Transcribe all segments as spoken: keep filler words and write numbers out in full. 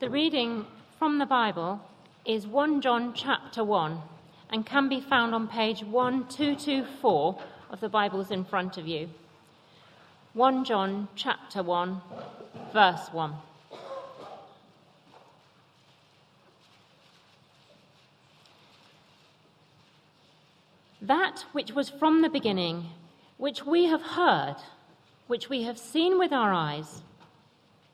The reading from the Bible is First John chapter one and can be found on page one two two four of the Bibles in front of you. First John chapter one, verse one. That which was from the beginning, which we have heard, which we have seen with our eyes,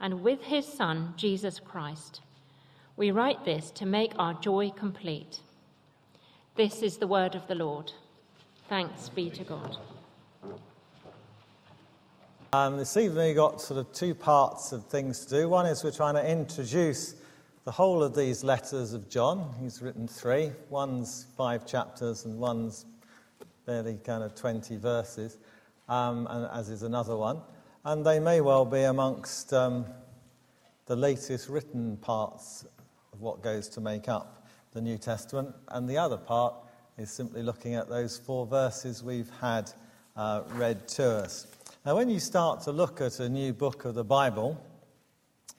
and with his Son, Jesus Christ. We write this to make our joy complete. This is the word of the Lord. Thanks be to God. Um, this evening we've got sort of two parts of things to do. One is we're trying to introduce the whole of these letters of John. He's written three. One's five chapters and one's barely kind of twenty verses, um, and as is another one. And they may well be amongst um, the latest written parts of what goes to make up the New Testament. And the other part is simply looking at those four verses we've had uh, read to us. Now, when you start to look at a new book of the Bible,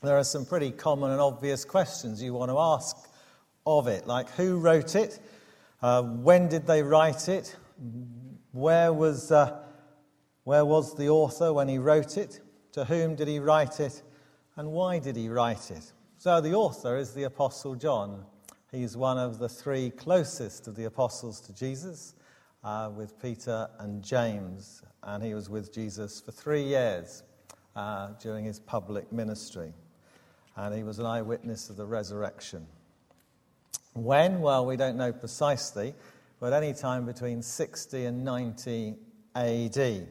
there are some pretty common and obvious questions you want to ask of it, like who wrote it, uh, when did they write it, where was uh, where was the author when he wrote it, to whom did he write it, and why did he write it? So the author is the Apostle John. He's one of the three closest of the apostles to Jesus, uh, with Peter and James. And he was with Jesus for three years uh, during his public ministry. And he was an eyewitness of the resurrection. When? Well, we don't know precisely, but any time between sixty and ninety A D.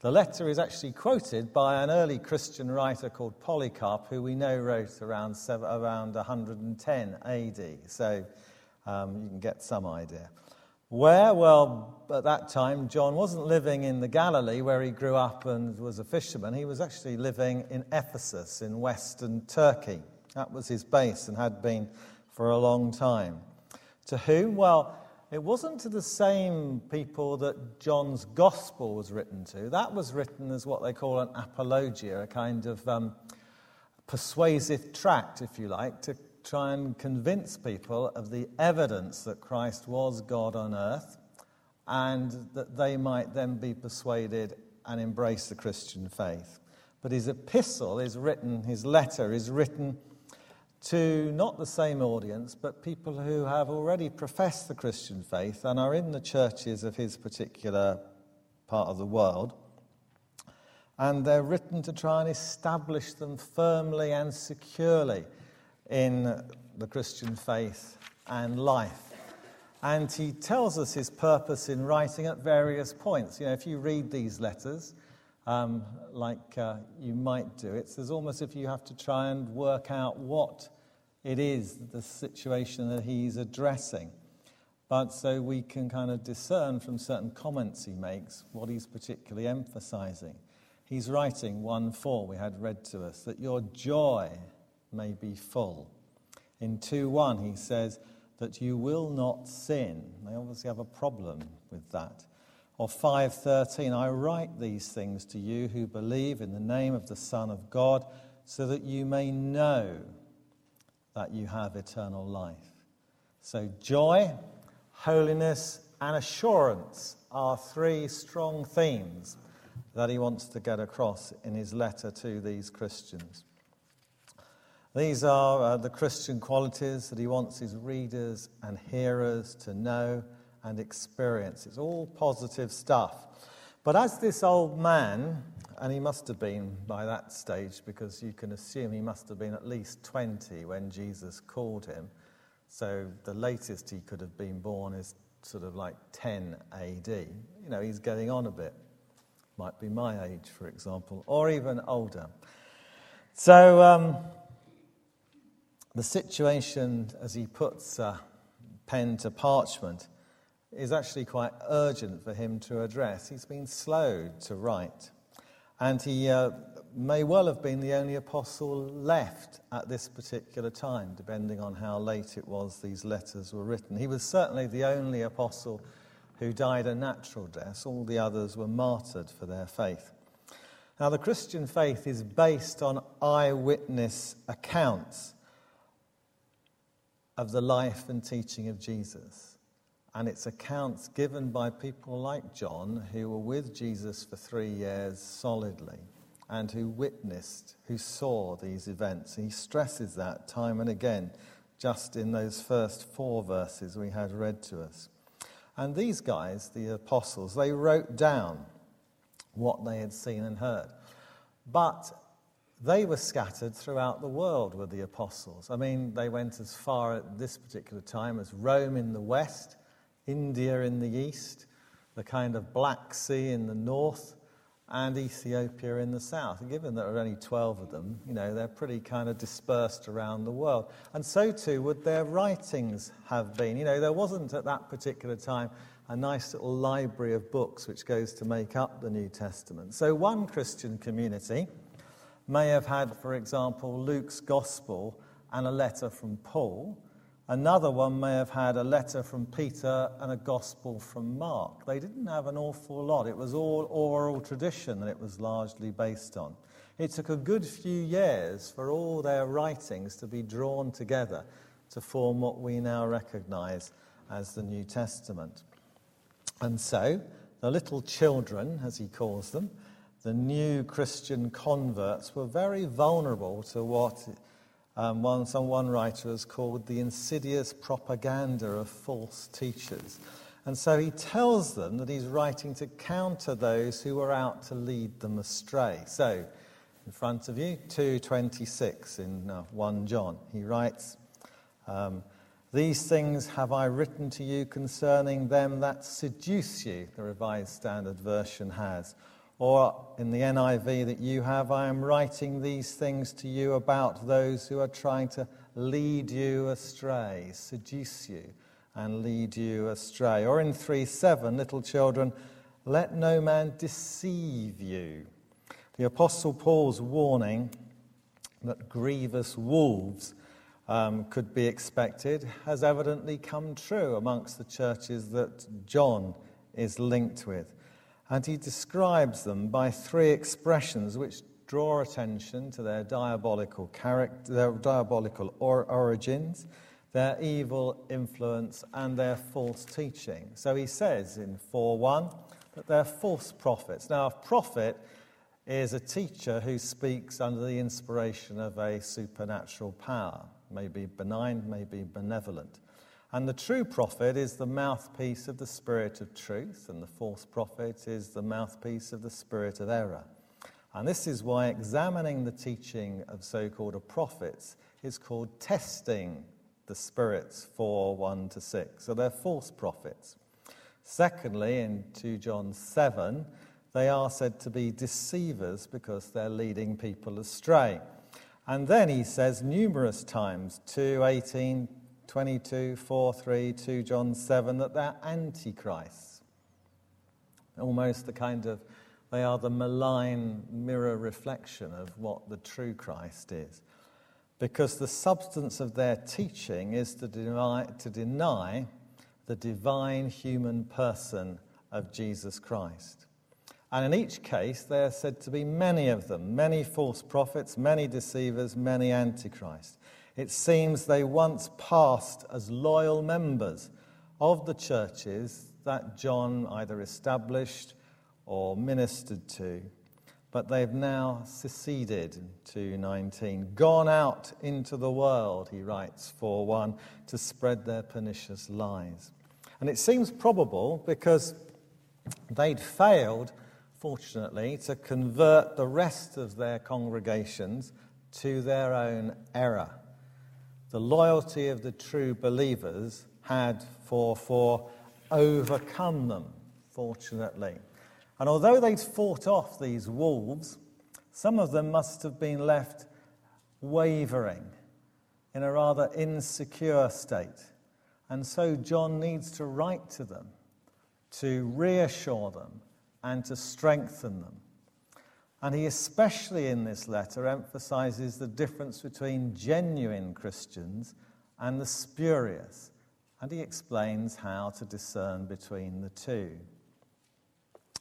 The letter is actually quoted by an early Christian writer called Polycarp, who we know wrote around seven, around one hundred ten A D. So um, you can get some idea. Where? Well, at that time, John wasn't living in the Galilee where he grew up and was a fisherman. He was actually living in Ephesus in western Turkey. That was his base and had been for a long time. To whom? Well, it wasn't to the same people that John's Gospel was written to. That was written as what they call an apologia, a kind of um, persuasive tract, if you like, to try and convince people of the evidence that Christ was God on earth, and that they might then be persuaded and embrace the Christian faith. But his epistle is written, his letter is written to not the same audience, but people who have already professed the Christian faith and are in the churches of his particular part of the world. And they're written to try and establish them firmly and securely in the Christian faith and life. And he tells us his purpose in writing at various points. You know, if you read these letters, um, like uh, you might do, it's as almost if you have to try and work out what it is, the situation that he's addressing. But so we can kind of discern from certain comments he makes what he's particularly emphasizing. He's writing one four, we had read to us, that your joy may be full. In two one he says that you will not sin. They obviously have a problem with that. Or five thirteen, I write these things to you who believe in the name of the Son of God, so that you may know that you have eternal life. So joy, holiness, and assurance are three strong themes that he wants to get across in his letter to these Christians. These are uh, the Christian qualities that he wants his readers and hearers to know and experience. It's all positive stuff. But as this old man, and he must have been by that stage, because you can assume he must have been at least twenty when Jesus called him. So the latest he could have been born is sort of like ten A D. You know, he's getting on a bit. Might be my age, for example, or even older. So Um, the situation, as he puts uh, pen to parchment, is actually quite urgent for him to address. He's been slow to write, and he uh, may well have been the only apostle left at this particular time, depending on how late it was these letters were written. He was certainly the only apostle who died a natural death. All the others were martyred for their faith. Now, the Christian faith is based on eyewitness accounts of the life and teaching of Jesus. And it's accounts given by people like John, who were with Jesus for three years solidly, and who witnessed, who saw these events. He stresses that time and again, just in those first four verses we had read to us. And these guys, the apostles, they wrote down what they had seen and heard. But they were scattered throughout the world with the apostles. I mean, they went as far at this particular time as Rome in the west, India in the east, the kind of Black Sea in the north, and Ethiopia in the south. And given that there are only twelve of them, you know, they're pretty kind of dispersed around the world. And so too would their writings have been. You know, there wasn't at that particular time a nice little library of books which goes to make up the New Testament. So one Christian community may have had, for example, Luke's Gospel and a letter from Paul. Another one may have had a letter from Peter and a Gospel from Mark. They didn't have an awful lot. It was all oral tradition that it was largely based on. It took a good few years for all their writings to be drawn together to form what we now recognize as the New Testament. And so, the little children, as he calls them, the new Christian converts, were very vulnerable to what um, one, some one writer has called the insidious propaganda of false teachers. And so he tells them that he's writing to counter those who are out to lead them astray. So, in front of you, two twenty-six in uh, First John, he writes, Um, These things have I written to you concerning them that seduce you, the Revised Standard Version has. Or in the N I V that you have, I am writing these things to you about those who are trying to lead you astray, seduce you and lead you astray. Or in three seven, little children, let no man deceive you. The Apostle Paul's warning that grievous wolves Um, could be expected has evidently come true amongst the churches that John is linked with. And he describes them by three expressions which draw attention to their diabolical character, their diabolical or- origins, their evil influence, and their false teaching. So he says in four one that they're false prophets. Now, a prophet is a teacher who speaks under the inspiration of a supernatural power, may be benign, may be benevolent. And the true prophet is the mouthpiece of the spirit of truth, and the false prophet is the mouthpiece of the spirit of error. And this is why examining the teaching of so-called prophets is called testing the spirits, four one to six. So they're false prophets. Secondly, in Second John seven, they are said to be deceivers because they're leading people astray. And then he says numerous times, two eighteen, twenty-two, four three, Second John seven, that they're antichrists. Almost the kind of, they are the malign mirror reflection of what the true Christ is. Because the substance of their teaching is to deny, to deny the divine human person of Jesus Christ. And in each case, there are said to be many of them, many false prophets, many deceivers, many antichrists. It seems they once passed as loyal members of the churches that John either established or ministered to, but they've now seceded, two nineteen, gone out into the world, he writes, four one, to spread their pernicious lies. And it seems probable because they'd failed, fortunately, to convert the rest of their congregations to their own error. The loyalty of the true believers had, four four, overcome them, fortunately. And although they'd fought off these wolves, some of them must have been left wavering in a rather insecure state. And so John needs to write to them, to reassure them, and to strengthen them. And he especially in this letter emphasizes the difference between genuine Christians and the spurious, and he explains how to discern between the two.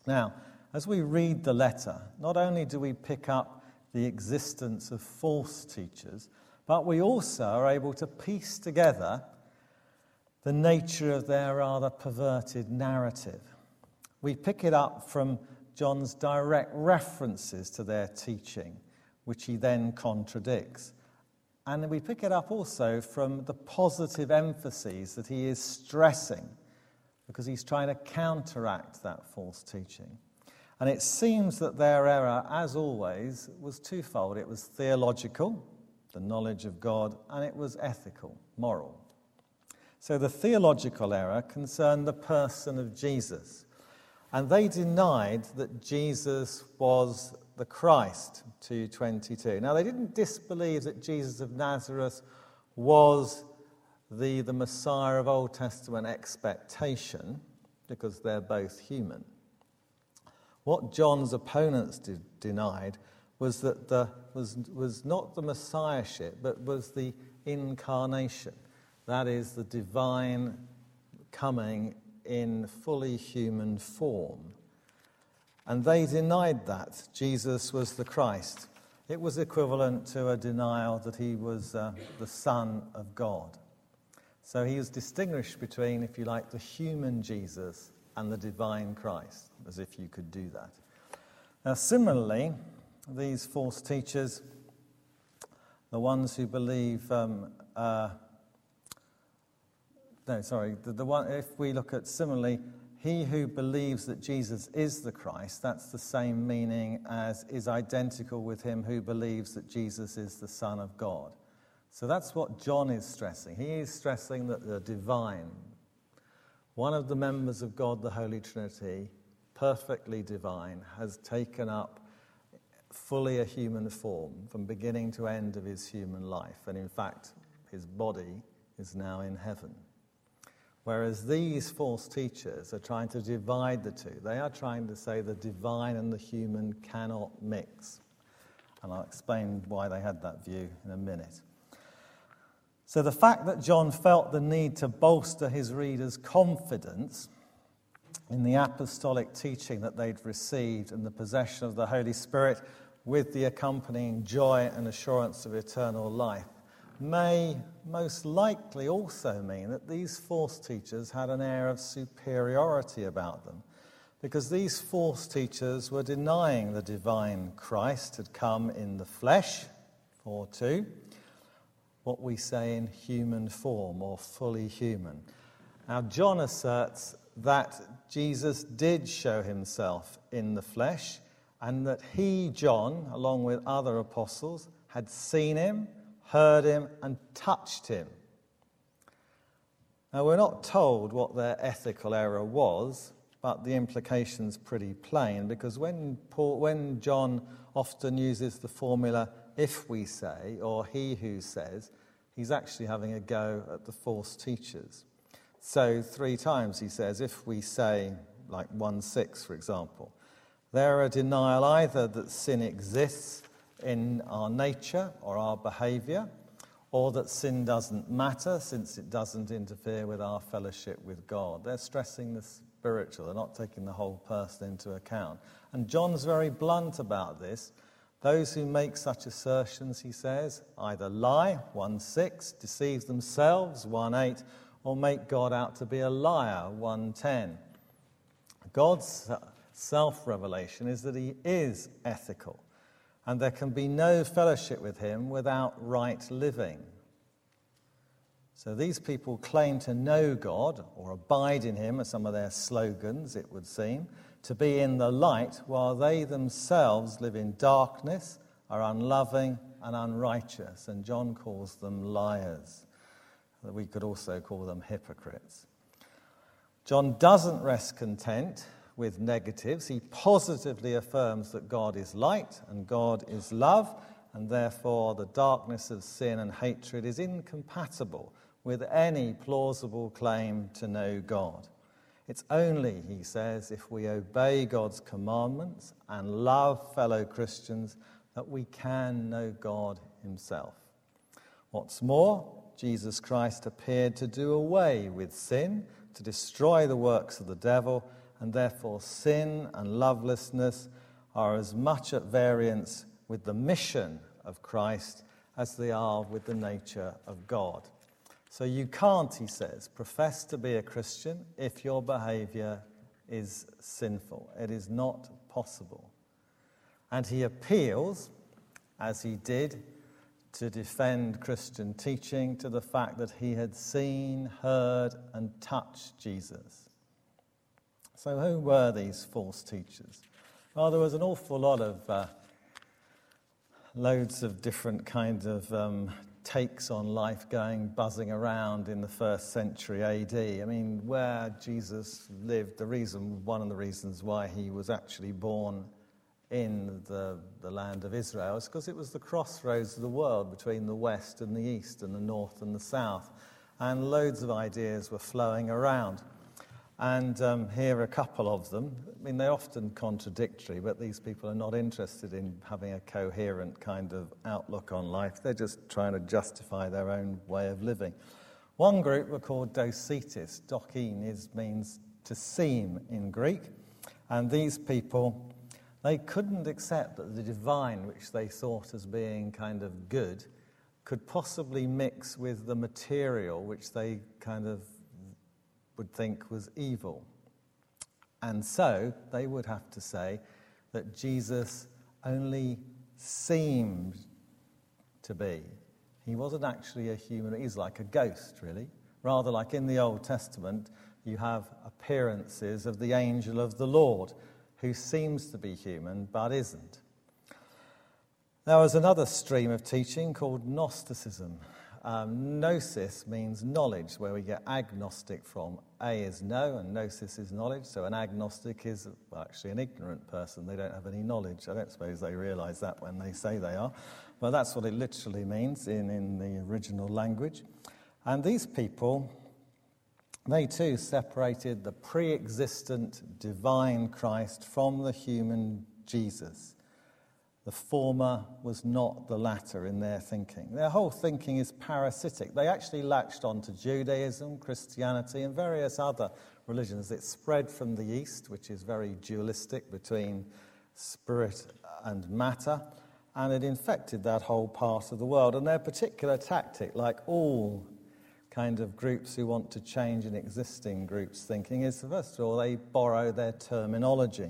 Now, as we read the letter, not only do we pick up the existence of false teachers, but we also are able to piece together the nature of their rather perverted narrative. We pick it up from John's direct references to their teaching, which he then contradicts. And we pick it up also from the positive emphases that he is stressing, because he's trying to counteract that false teaching. And it seems that their error, as always, was twofold. It was theological, the knowledge of God, and it was ethical, moral. So the theological error concerned the person of Jesus, and they denied that Jesus was the Christ, two twenty-two. Now, they didn't disbelieve that Jesus of Nazareth was the, the Messiah of Old Testament expectation, because they're both human. What John's opponents did, denied was that the was was not the Messiahship, but was the incarnation. That is, the divine coming in fully human form. And they denied that Jesus was the Christ. It was equivalent to a denial that he was uh, the Son of God. So he was distinguished between, if you like, the human Jesus and the divine Christ, as if you could do that. Now, similarly, these false teachers, the ones who believe... Um, uh, No, sorry, the, the one, if we look at similarly, he who believes that Jesus is the Christ, that's the same meaning as is identical with him who believes that Jesus is the Son of God. So that's what John is stressing. He is stressing that the divine, one of the members of God, the Holy Trinity, perfectly divine, has taken up fully a human form from beginning to end of his human life. And in fact, his body is now in heaven. Whereas these false teachers are trying to divide the two. They are trying to say the divine and the human cannot mix. And I'll explain why they had that view in a minute. So the fact that John felt the need to bolster his readers' confidence in the apostolic teaching that they'd received and the possession of the Holy Spirit with the accompanying joy and assurance of eternal life may most likely also mean that these false teachers had an air of superiority about them, because these false teachers were denying the divine Christ had come in the flesh, or to what we say in human form, or fully human. Now, John asserts that Jesus did show himself in the flesh, and that he, John, along with other apostles, had seen him, heard him, and touched him. Now, we're not told what their ethical error was, but the implication's pretty plain, because when Paul, when John often uses the formula, if we say, or he who says, he's actually having a go at the false teachers. So three times he says, if we say, like one six, for example, they're a denial either that sin exists in our nature or our behaviour, or that sin doesn't matter since it doesn't interfere with our fellowship with God. They're stressing the spiritual, they're not taking the whole person into account. And John's very blunt about this. Those who make such assertions, he says, either lie, one six, deceive themselves, one eight, or make God out to be a liar, one ten. God's self-revelation is that he is ethical, and there can be no fellowship with him without right living. So these people claim to know God, or abide in him, as some of their slogans, it would seem, to be in the light, while they themselves live in darkness, are unloving and unrighteous. And John calls them liars. We could also call them hypocrites. John doesn't rest content with negatives. He positively affirms that God is light and God is love, and therefore the darkness of sin and hatred is incompatible with any plausible claim to know God. It's only, he says, if we obey God's commandments and love fellow Christians that we can know God himself. What's more, Jesus Christ appeared to do away with sin, to destroy the works of the devil, and therefore sin and lovelessness are as much at variance with the mission of Christ as they are with the nature of God. So you can't, he says, profess to be a Christian if your behavior is sinful. It is not possible. And he appeals, as he did, to defend Christian teaching to the fact that he had seen, heard, and touched Jesus. So who were these false teachers? Well, there was an awful lot of uh, loads of different kinds of um, takes on life going buzzing around in the first century A D. I mean, where Jesus lived, the reason, one of the reasons why he was actually born in the, the land of Israel is because it was the crossroads of the world between the west and the east and the north and the south, and loads of ideas were flowing around. And um, here are a couple of them. I mean, they're often contradictory, but these people are not interested in having a coherent kind of outlook on life. They're just trying to justify their own way of living. One group were called Docetists. Dokein is, means to seem in Greek. And these people, they couldn't accept that the divine, which they thought as being kind of good, could possibly mix with the material, which they kind of would think was evil. And so they would have to say that Jesus only seemed to be. He wasn't actually a human. He's like a ghost, really. Rather like in the Old Testament, you have appearances of the angel of the Lord, who seems to be human but isn't. There was another stream of teaching called Gnosticism. Um, gnosis means knowledge, where we get agnostic from. A is no, and gnosis is knowledge. So an agnostic is well, actually an ignorant person. They don't have any knowledge. I don't suppose they realise that when they say they are. But that's what it literally means in, in the original language. And these people, they too separated the pre-existent divine Christ from the human Jesus. The former was not the latter in their thinking. Their whole thinking is parasitic. They actually latched on to Judaism, Christianity, and various other religions. It spread from the East, which is very dualistic between spirit and matter, and it infected that whole part of the world. And their particular tactic, like all kind of groups who want to change an existing group's thinking, is, first of all, they borrow their terminology.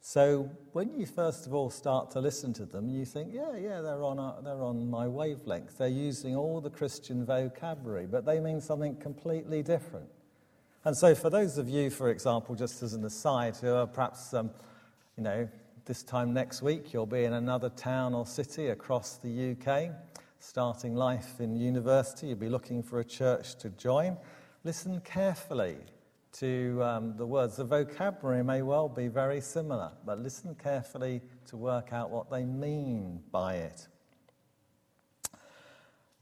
So when you first of all start to listen to them, you think, yeah, yeah, they're on our, they're on my wavelength. They're using all the Christian vocabulary, but they mean something completely different. And so for those of you, for example, just as an aside, who are perhaps, um, you know, this time next week, you'll be in another town or city across the U K, starting life in university, you'll be looking for a church to join. Listen carefully to um, the words. The vocabulary may well be very similar, but listen carefully to work out what they mean by it.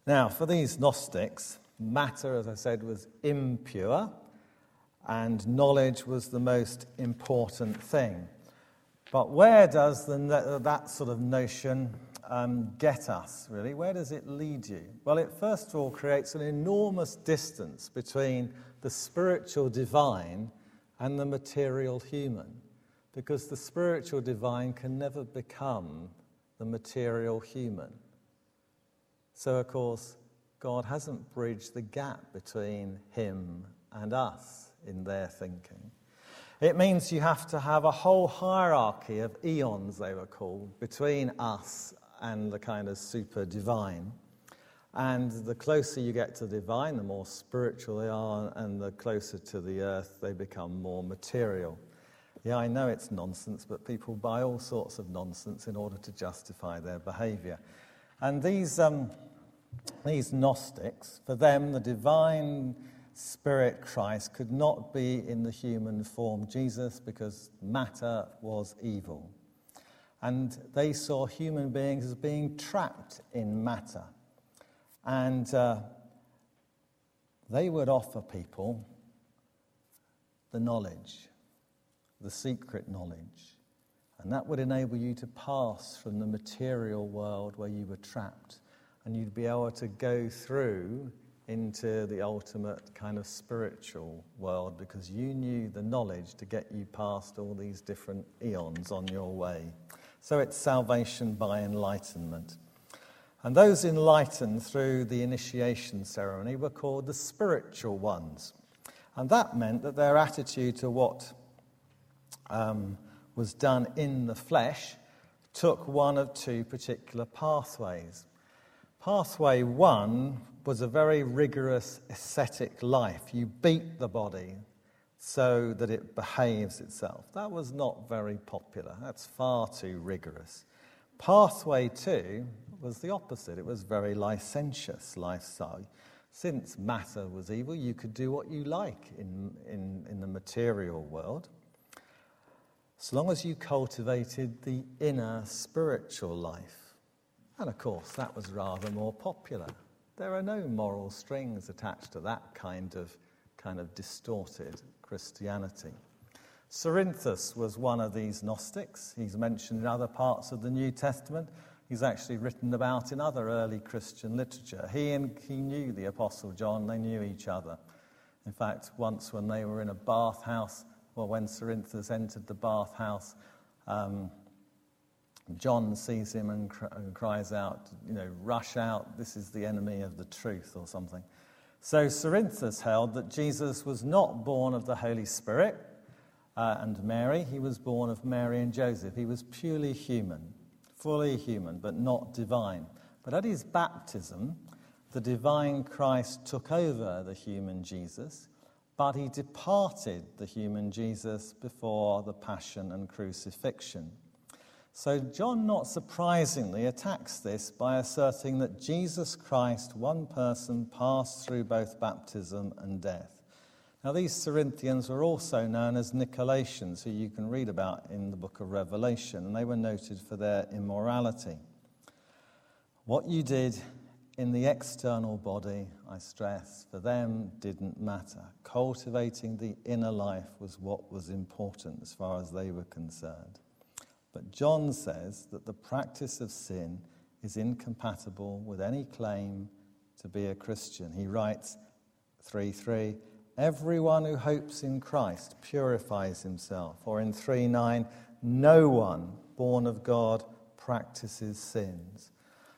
Now, for these Gnostics, matter, as I said, was impure, and knowledge was the most important thing. But where does the, that sort of notion um, get us, really? Where does it lead you? Well, it first of all creates an enormous distance between the spiritual divine and the material human, because the spiritual divine can never become the material human. So, of course, God hasn't bridged the gap between him and us in their thinking. It means you have to have a whole hierarchy of eons, they were called, between us and the kind of super divine. And the closer you get to the divine, the more spiritual they are, and the closer to the earth they become more material. Yeah, I know it's nonsense, but people buy all sorts of nonsense in order to justify their behaviour. And these um, these Gnostics, for them, the divine Spirit Christ could not be in the human form Jesus, because matter was evil. and they saw human beings as being trapped in matter. And uh, they would offer people the knowledge, the secret knowledge, and that would enable you to pass from the material world where you were trapped, and you'd be able to go through into the ultimate kind of spiritual world, because you knew the knowledge to get you past all these different eons on your way. So it's salvation by enlightenment. And those enlightened through the initiation ceremony were called the spiritual ones. And that meant that their attitude to what um, was done in the flesh took one of two particular pathways. Pathway one was a very rigorous ascetic life. You beat the body so that it behaves itself. That was not very popular. That's far too rigorous. Pathway two was the opposite. It was very licentious lifestyle. Since matter was evil, you could do what you like in, in, in the material world, so long as you cultivated the inner spiritual life. And of course, that was rather more popular. There are no moral strings attached to that kind of kind of distorted Christianity. Cerinthus was one of these Gnostics. He's mentioned in other parts of the New Testament. He's actually written about in other early Christian literature. He and he knew the Apostle John. They knew each other. In fact, once when they were in a bathhouse, well, when Cerinthus entered the bathhouse, um, John sees him and, cr- and cries out, you know, rush out, this is the enemy of the truth, or something. So Cerinthus held that Jesus was not born of the Holy Spirit uh, and Mary. He was born of Mary and Joseph. He was purely human, fully human, but not divine. But at his baptism, the divine Christ took over the human Jesus, but he departed the human Jesus before the passion and crucifixion. So John, not surprisingly, attacks this by asserting that Jesus Christ, one person, passed through both baptism and death. Now, these Cerinthians were also known as Nicolaitans, who you can read about in the book of Revelation, and they were noted for their immorality. What you did in the external body, I stress, for them didn't matter. Cultivating the inner life was what was important as far as they were concerned. But John says that the practice of sin is incompatible with any claim to be a Christian. He writes, three three, everyone who hopes in Christ purifies himself. Or in three nine, no one born of God practices sins.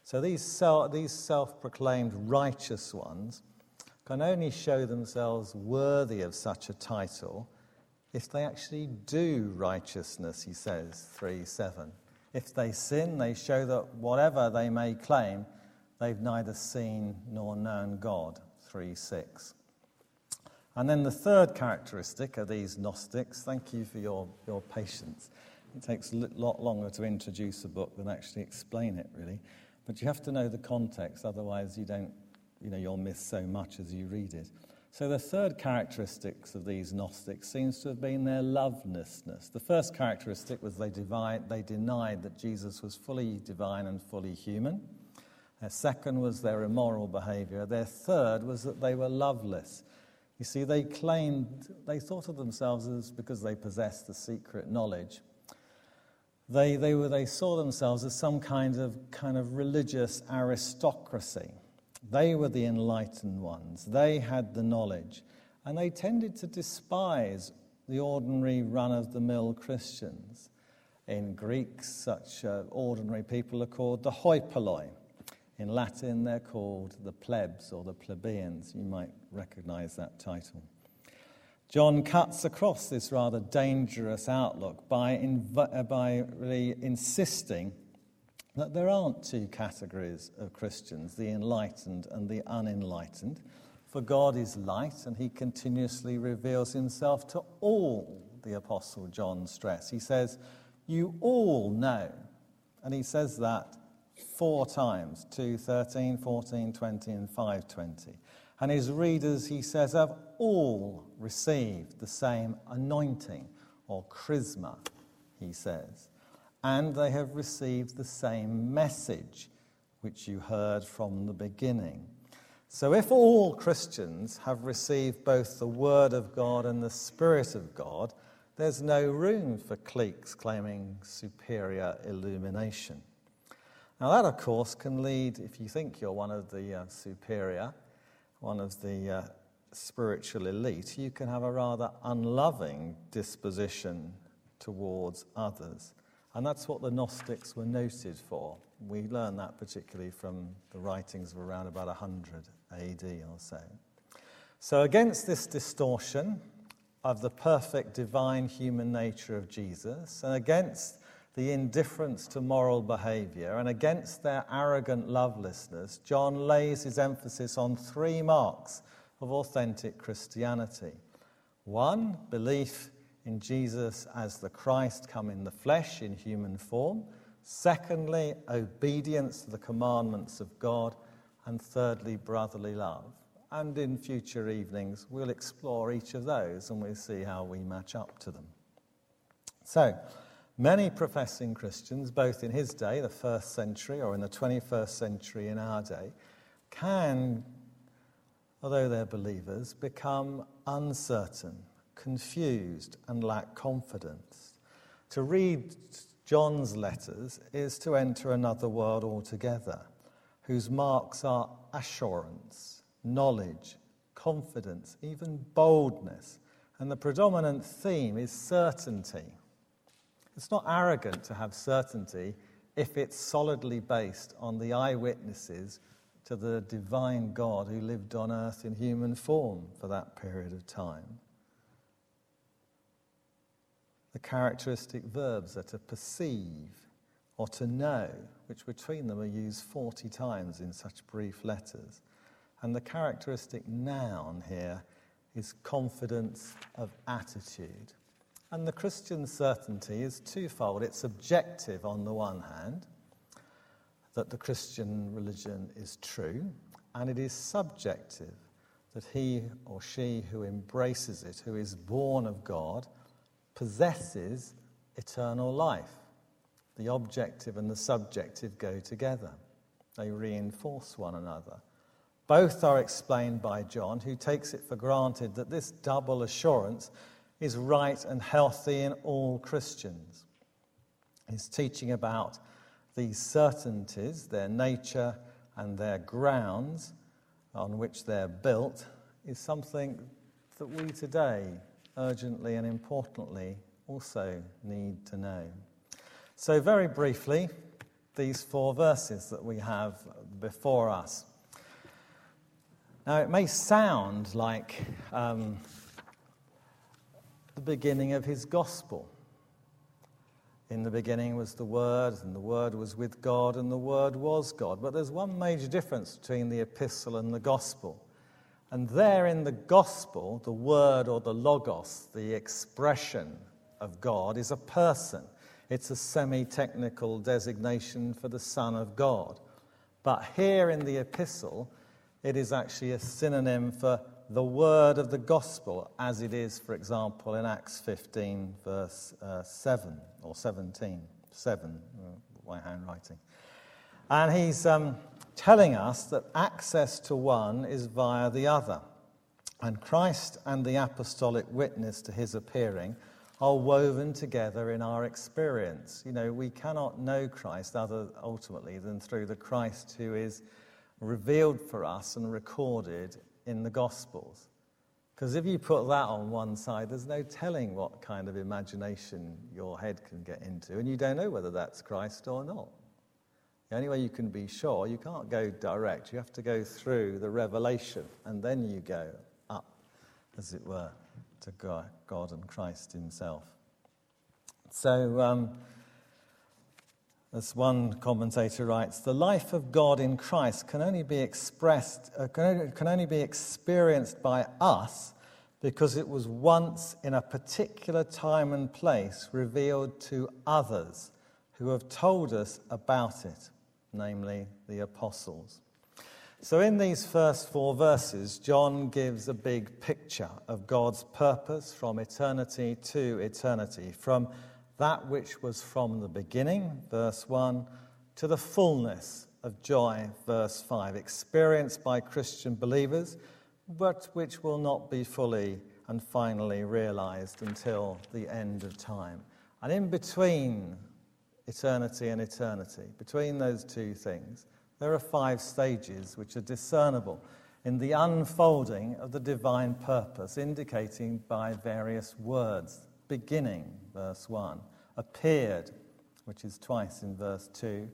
So these self-proclaimed righteous ones can only show themselves worthy of such a title if they actually do righteousness, he says, three seven. If they sin, they show that whatever they may claim, they've neither seen nor known God, three six. And then the third characteristic of these Gnostics, thank you for your, your patience. It takes a lot longer to introduce a book than actually explain it, really. But you have to know the context, otherwise you don't, you know, you'll miss so much as you read it. So the third characteristics of these Gnostics seems to have been their lovelessness. The first characteristic was they, divide, they denied that Jesus was fully divine and fully human. Their second was their immoral behaviour. Their third was that they were loveless. You see, they claimed, they thought of themselves as, because they possessed the secret knowledge, they they were they saw themselves as some kind of kind of religious aristocracy. They were the enlightened ones. They had the knowledge. And they tended to despise the ordinary run-of-the-mill Christians. In Greek, such uh, ordinary people are called the hoipoloi. In Latin, they're called the plebs or the plebeians. You might recognize that title. John cuts across this rather dangerous outlook by, inv- by really insisting that there aren't two categories of Christians, the enlightened and the unenlightened, for God is light and he continuously reveals himself to all, the Apostle John stressed. He says, you all know, and he says that four times, two thirteen, fourteen, twenty, and five twenty. And his readers, he says, have all received the same anointing, or chrisma, he says. and they have received the same message which you heard from the beginning. So if all Christians have received both the Word of God and the Spirit of God, there's no room for cliques claiming superior illumination. Now that, of course, can lead, if you think you're one of the uh, superior, one of the uh, spiritual elite, you can have a rather unloving disposition towards others. And that's what the Gnostics were noted for. We learn that particularly from the writings of around about one hundred A D or so. So against this distortion of the perfect divine human nature of Jesus, and against the indifference to moral behaviour, and against their arrogant lovelessness, John lays his emphasis on three marks of authentic Christianity. One, belief in Jesus as the Christ come in the flesh, in human form. Secondly, obedience to the commandments of God. And thirdly, brotherly love. And in future evenings, we'll explore each of those and we'll see how we match up to them. So, many professing Christians, both in his day, the first century, or in the twenty-first century in our day, can, although they're believers, become uncertain, confused, and lack confidence. To read John's letters is to enter another world altogether, whose marks are assurance, knowledge, confidence, even boldness, and the predominant theme is certainty. It's not arrogant to have certainty if it's solidly based on the eyewitnesses to the divine God who lived on earth in human form for that period of time. The characteristic verbs are to perceive or to know, which between them are used forty times in such brief letters. And the characteristic noun here is confidence of attitude. And the Christian certainty is twofold. It's objective on the one hand, that the Christian religion is true, and it is subjective, that he or she who embraces it, who is born of God, possesses eternal life. The objective and the subjective go together. They reinforce one another. Both are explained by John, who takes it for granted that this double assurance is right and healthy in all Christians. His teaching about these certainties, their nature and their grounds on which they're built, is something that we today urgently and importantly also need to know. So very briefly, these four verses that we have before us. Now it may sound like um, the beginning of his gospel. In the beginning was the Word, and the Word was with God, and the Word was God. But there's one major difference between the epistle and the gospel. And there in the gospel, the Word or the Logos, the expression of God, is a person. It's a semi-technical designation for the Son of God. But here in the epistle, it is actually a synonym for the word of the gospel, as it is, for example, in Acts fifteen, verse uh, seven, or seventeen, seven, my handwriting. And he's um, telling us that access to one is via the other, and Christ and the apostolic witness to his appearing are woven together in our experience. You know, we cannot know Christ other, ultimately, than through the Christ who is revealed for us and recorded in the Gospels. Because if you put that on one side, there's no telling what kind of imagination your head can get into, and you don't know whether that's Christ or not. The only way you can be sure, you can't go direct. You have to go through the revelation, and then you go up, as it were, to God and Christ himself. So, um, as one commentator writes, the life of God in Christ can only be expressed, uh, can, can only be experienced by us because it was once in a particular time and place revealed to others who have told us about it, namely the apostles. So in these first four verses, John gives a big picture of God's purpose from eternity to eternity, from that which was from the beginning, verse one, to the fullness of joy, verse five, experienced by Christian believers, but which will not be fully and finally realized until the end of time. And in between eternity and eternity, between those two things, there are five stages which are discernible in the unfolding of the divine purpose, indicating by various words. Beginning, verse one, appeared, which is twice in verse two,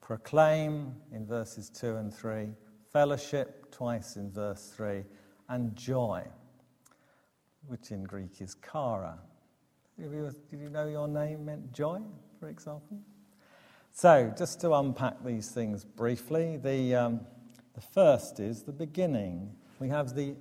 proclaim in verses two and three, fellowship twice in verse three, and joy, which in Greek is chara. Did you, did you know your name meant joy, for example? So, just to unpack these things briefly, the, um, the first is the beginning. We have the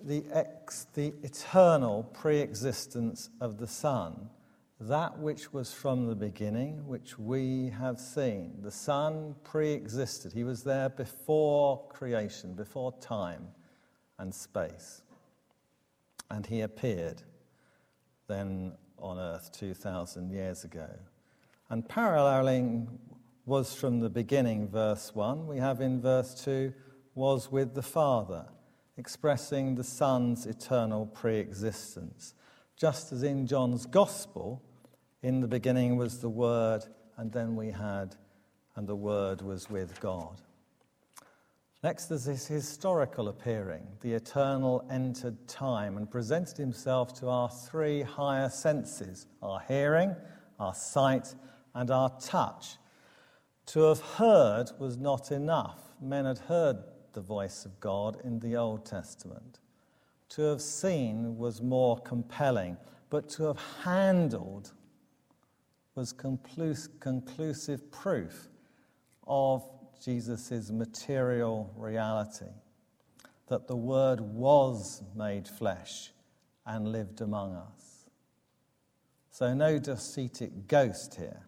the ex, the eternal pre-existence of the Son, that which was from the beginning, which we have seen. The Son pre-existed. He was there before creation, before time and space. And he appeared then on earth two thousand years ago. And paralleling was from the beginning, verse one, we have in verse two, was with the Father, expressing the Son's eternal pre-existence. Just as in John's Gospel, in the beginning was the Word, and then we had, and the Word was with God. Next is his historical appearing. The eternal entered time and presented himself to our three higher senses, our hearing, our sight, and our touch. To have heard was not enough. Men had heard the voice of God in the Old Testament. To have seen was more compelling, but to have handled was conclusive proof of Jesus' material reality, that the Word was made flesh and lived among us. So no docetic ghost here,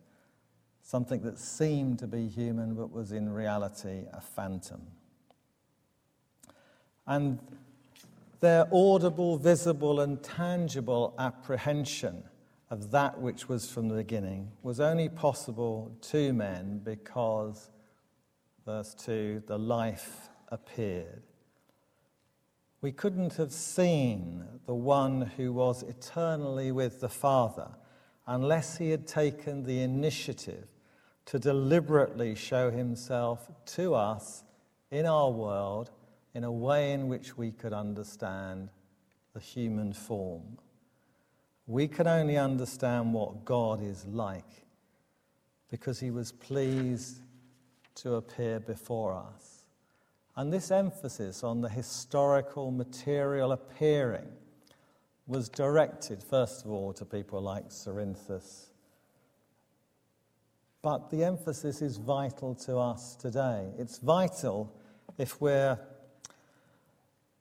something that seemed to be human but was in reality a phantom. And their audible, visible, and tangible apprehension of that which was from the beginning was only possible to men because, verse two, the life appeared. We couldn't have seen the one who was eternally with the Father unless he had taken the initiative to deliberately show himself to us in our world in a way in which we could understand the human form. We can only understand what God is like because he was pleased to appear before us. And this emphasis on the historical material appearing was directed, first of all, to people like Cerinthus. But the emphasis is vital to us today. It's vital if we're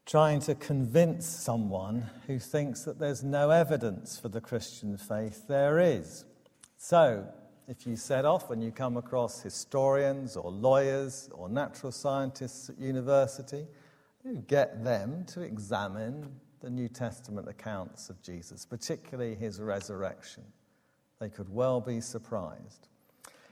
trying to convince someone who thinks that there's no evidence for the Christian faith. There is. So, if you set off and you come across historians or lawyers or natural scientists at university, you get them to examine the New Testament accounts of Jesus, particularly his resurrection. They could well be surprised.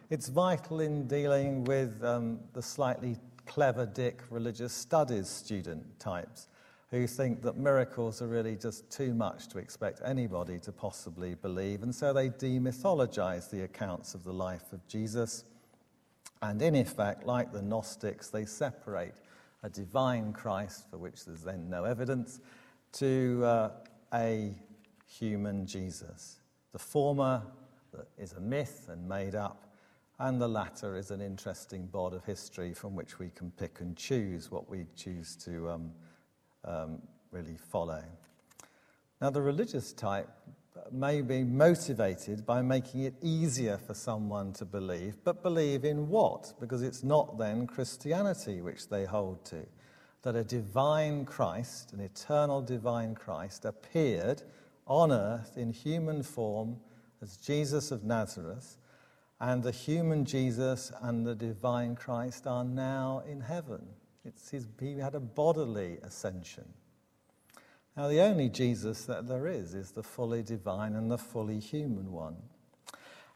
It's vital in dealing with um, the slightly clever dick religious studies student types who think that miracles are really just too much to expect anybody to possibly believe, and so they demythologize the accounts of the life of Jesus, and in effect, like the Gnostics, they separate a divine Christ, for which there's then no evidence, to uh, a human Jesus. The former is a myth and made up, and the latter is an interesting bod of history from which we can pick and choose what we choose to um, um, really follow. Now, the religious type may be motivated by making it easier for someone to believe, but believe in what? Because it's not then Christianity which they hold to, that a divine Christ, an eternal divine Christ, appeared on earth in human form as Jesus of Nazareth, and the human Jesus and the divine Christ are now in heaven. It's his, he had a bodily ascension. Now, the only Jesus that there is is the fully divine and the fully human one.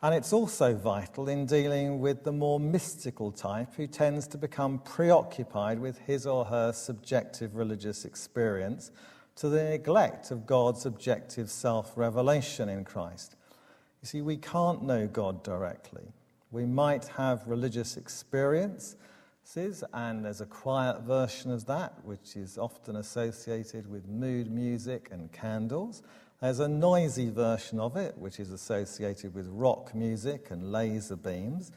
And it's also vital in dealing with the more mystical type who tends to become preoccupied with his or her subjective religious experience to the neglect of God's objective self-revelation in Christ. You see, we can't know God directly. We might have religious experiences, and there's a quiet version of that, which is often associated with mood music and candles. There's a noisy version of it, which is associated with rock music and laser beams.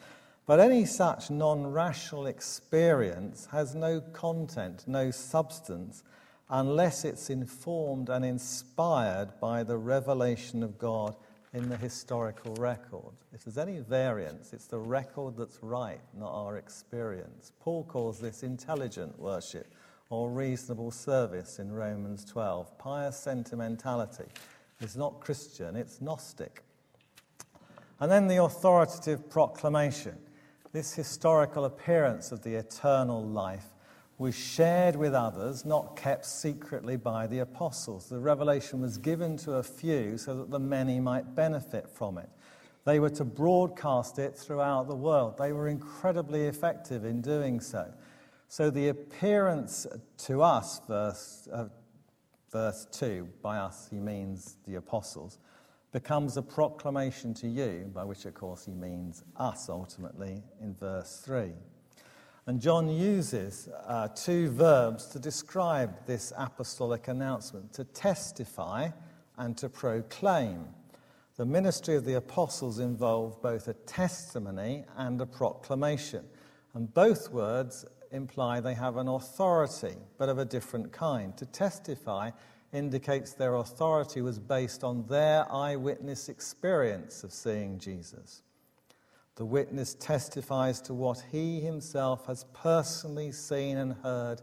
But any such non-rational experience has no content, no substance, unless it's informed and inspired by the revelation of God in the historical record. If there's any variance, it's the record that's right, not our experience. Paul calls this intelligent worship or reasonable service in Romans twelve. Pious sentimentality. It's not Christian, it's Gnostic. And then the authoritative proclamation. This historical appearance of the eternal life was shared with others, not kept secretly by the apostles. The revelation was given to a few so that the many might benefit from it. They were to broadcast it throughout the world. They were incredibly effective in doing so. So the appearance to us, verse, uh, verse two, by us he means the apostles, becomes a proclamation to you, by which of course he means us ultimately in verse three. And John uses uh, two verbs to describe this apostolic announcement, to testify and to proclaim. The ministry of the apostles involved both a testimony and a proclamation, and both words imply they have an authority, but of a different kind. To testify indicates their authority was based on their eyewitness experience of seeing Jesus. The witness testifies to what he himself has personally seen and heard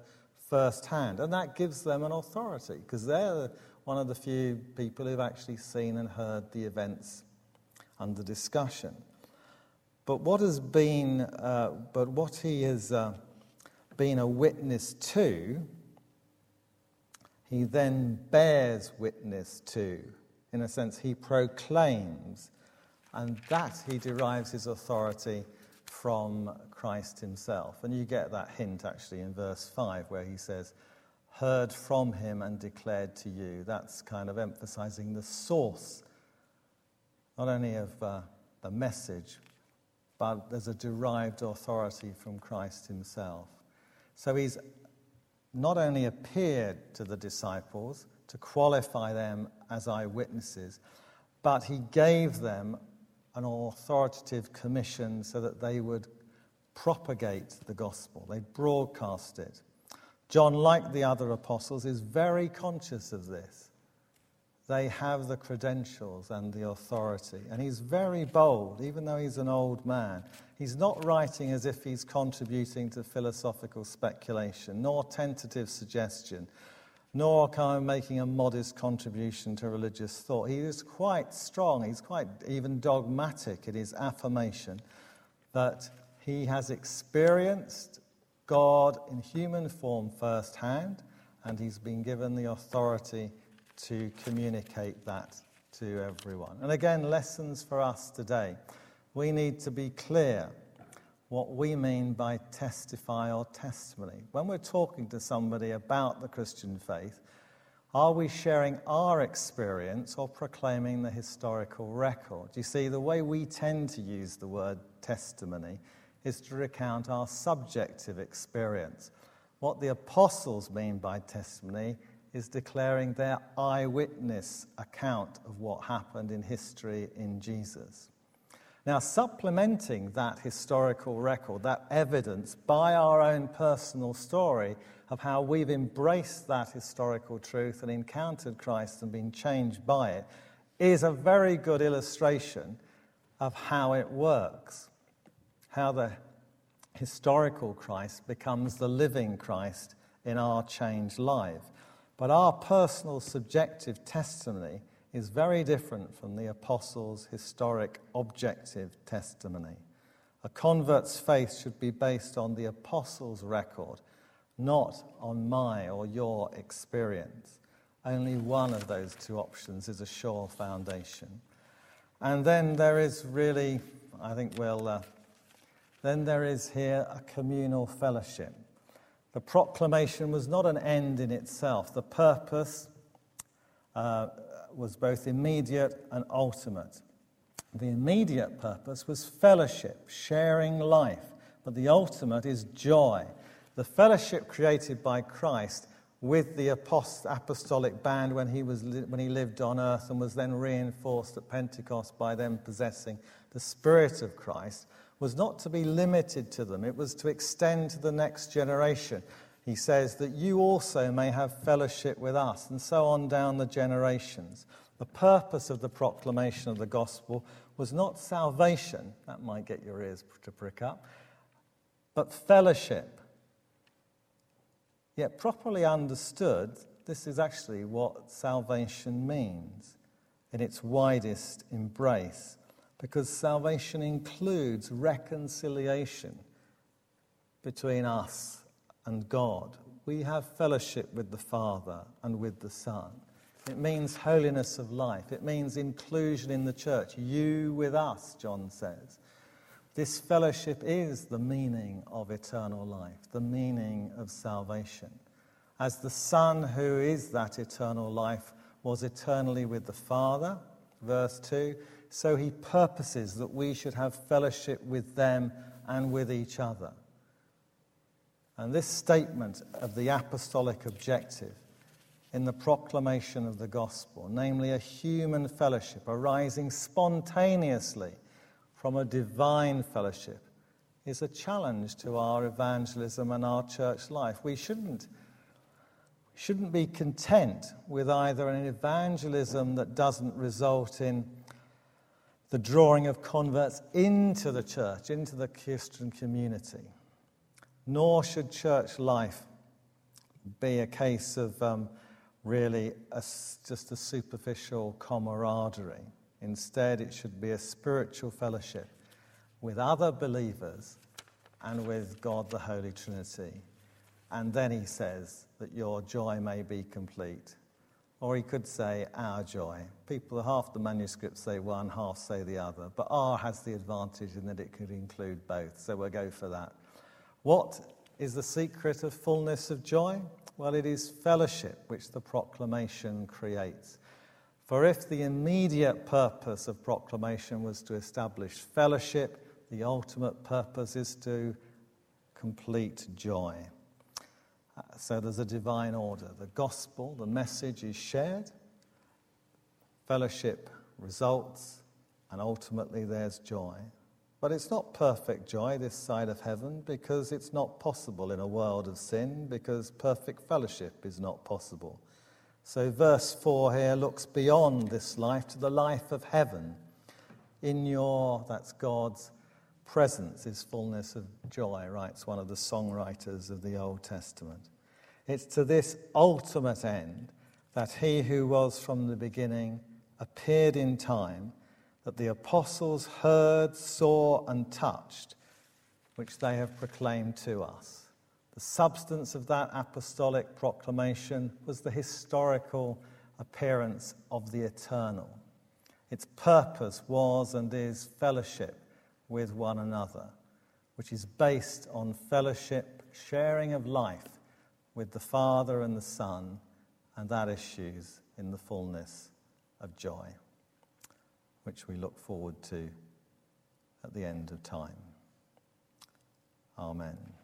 firsthand, and that gives them an authority, because they're one of the few people who've actually seen and heard the events under discussion. But what has been, uh, but what he has uh, been a witness to, he then bears witness to. In a sense, he proclaims. And that he derives his authority from Christ himself. And you get that hint actually in verse five where he says, heard from him and declared to you. That's kind of emphasizing the source, not only of uh, the message, but there's a derived authority from Christ himself. So he's not only appeared to the disciples to qualify them as eyewitnesses, but he gave them an authoritative commission so that they would propagate the gospel. They broadcast it. John, like the other apostles, is very conscious of this. They have the credentials and the authority. And he's very bold, even though he's an old man. He's not writing as if he's contributing to philosophical speculation, nor tentative suggestion, nor kind of making a modest contribution to religious thought. He is quite strong, he's quite even dogmatic in his affirmation that he has experienced God in human form firsthand, and he's been given the authority to communicate that to everyone. And again, lessons for us today. We need to be clear what we mean by testify or testimony. When we're talking to somebody about the Christian faith, are we sharing our experience or proclaiming the historical record? You see, the way we tend to use the word testimony is to recount our subjective experience. What the apostles mean by testimony is declaring their eyewitness account of what happened in history in Jesus. Now, supplementing that historical record, that evidence, by our own personal story of how we've embraced that historical truth and encountered Christ and been changed by it, is a very good illustration of how it works, how the historical Christ becomes the living Christ in our changed life. But our personal subjective testimony is very different from the apostles' historic objective testimony. A convert's faith should be based on the apostles' record, not on my or your experience. Only one of those two options is a sure foundation. And then there is really, I think we'll, uh, then there is here a communal fellowship. The proclamation was not an end in itself. The purpose uh, was both immediate and ultimate. The immediate purpose was fellowship, sharing life, but the ultimate is joy. The fellowship created by Christ with the apostolic band when he was when he lived on earth and was then reinforced at Pentecost by them possessing the Spirit of Christ, was not to be limited to them. It was to extend to the next generation. He says that you also may have fellowship with us, and so on down the generations. The purpose of the proclamation of the gospel was not salvation, that might get your ears to prick up, but fellowship. Yet properly understood, this is actually what salvation means in its widest embrace, because salvation includes reconciliation between us and God. We have fellowship with the Father and with the Son. It means holiness of life. It means inclusion in the church. You with us, John says. This fellowship is the meaning of eternal life, the meaning of salvation. As the Son, who is that eternal life, was eternally with the Father, verse two, so he purposes that we should have fellowship with them and with each other. And this statement of the apostolic objective in the proclamation of the gospel, namely a human fellowship arising spontaneously from a divine fellowship, is a challenge to our evangelism and our church life. We shouldn't, shouldn't be content with either an evangelism that doesn't result in the drawing of converts into the church, into the Christian community, nor should church life be a case of um, really a, just a superficial camaraderie. Instead, it should be a spiritual fellowship with other believers and with God the Holy Trinity. And then he says that your joy may be complete. Or he could say, our joy. People, half the manuscripts say one, half say the other. But our has the advantage in that it could include both. So we'll go for that. What is the secret of fullness of joy? Well, it is fellowship, which the proclamation creates. For if the immediate purpose of proclamation was to establish fellowship, the ultimate purpose is to complete joy. Uh, so there's a divine order. The gospel, the message is shared, fellowship results, and ultimately there's joy. But it's not perfect joy this side of heaven, because it's not possible in a world of sin, because perfect fellowship is not possible. So verse four here looks beyond this life to the life of heaven. In your, that's God's, presence is fullness of joy, writes one of the songwriters of the Old Testament. It's to this ultimate end that he who was from the beginning appeared in time, that the apostles heard, saw, and touched, which they have proclaimed to us. The substance of that apostolic proclamation was the historical appearance of the eternal. Its purpose was and is fellowship with one another, which is based on fellowship, sharing of life with the Father and the Son, and that issues in the fullness of joy, which we look forward to at the end of time. Amen.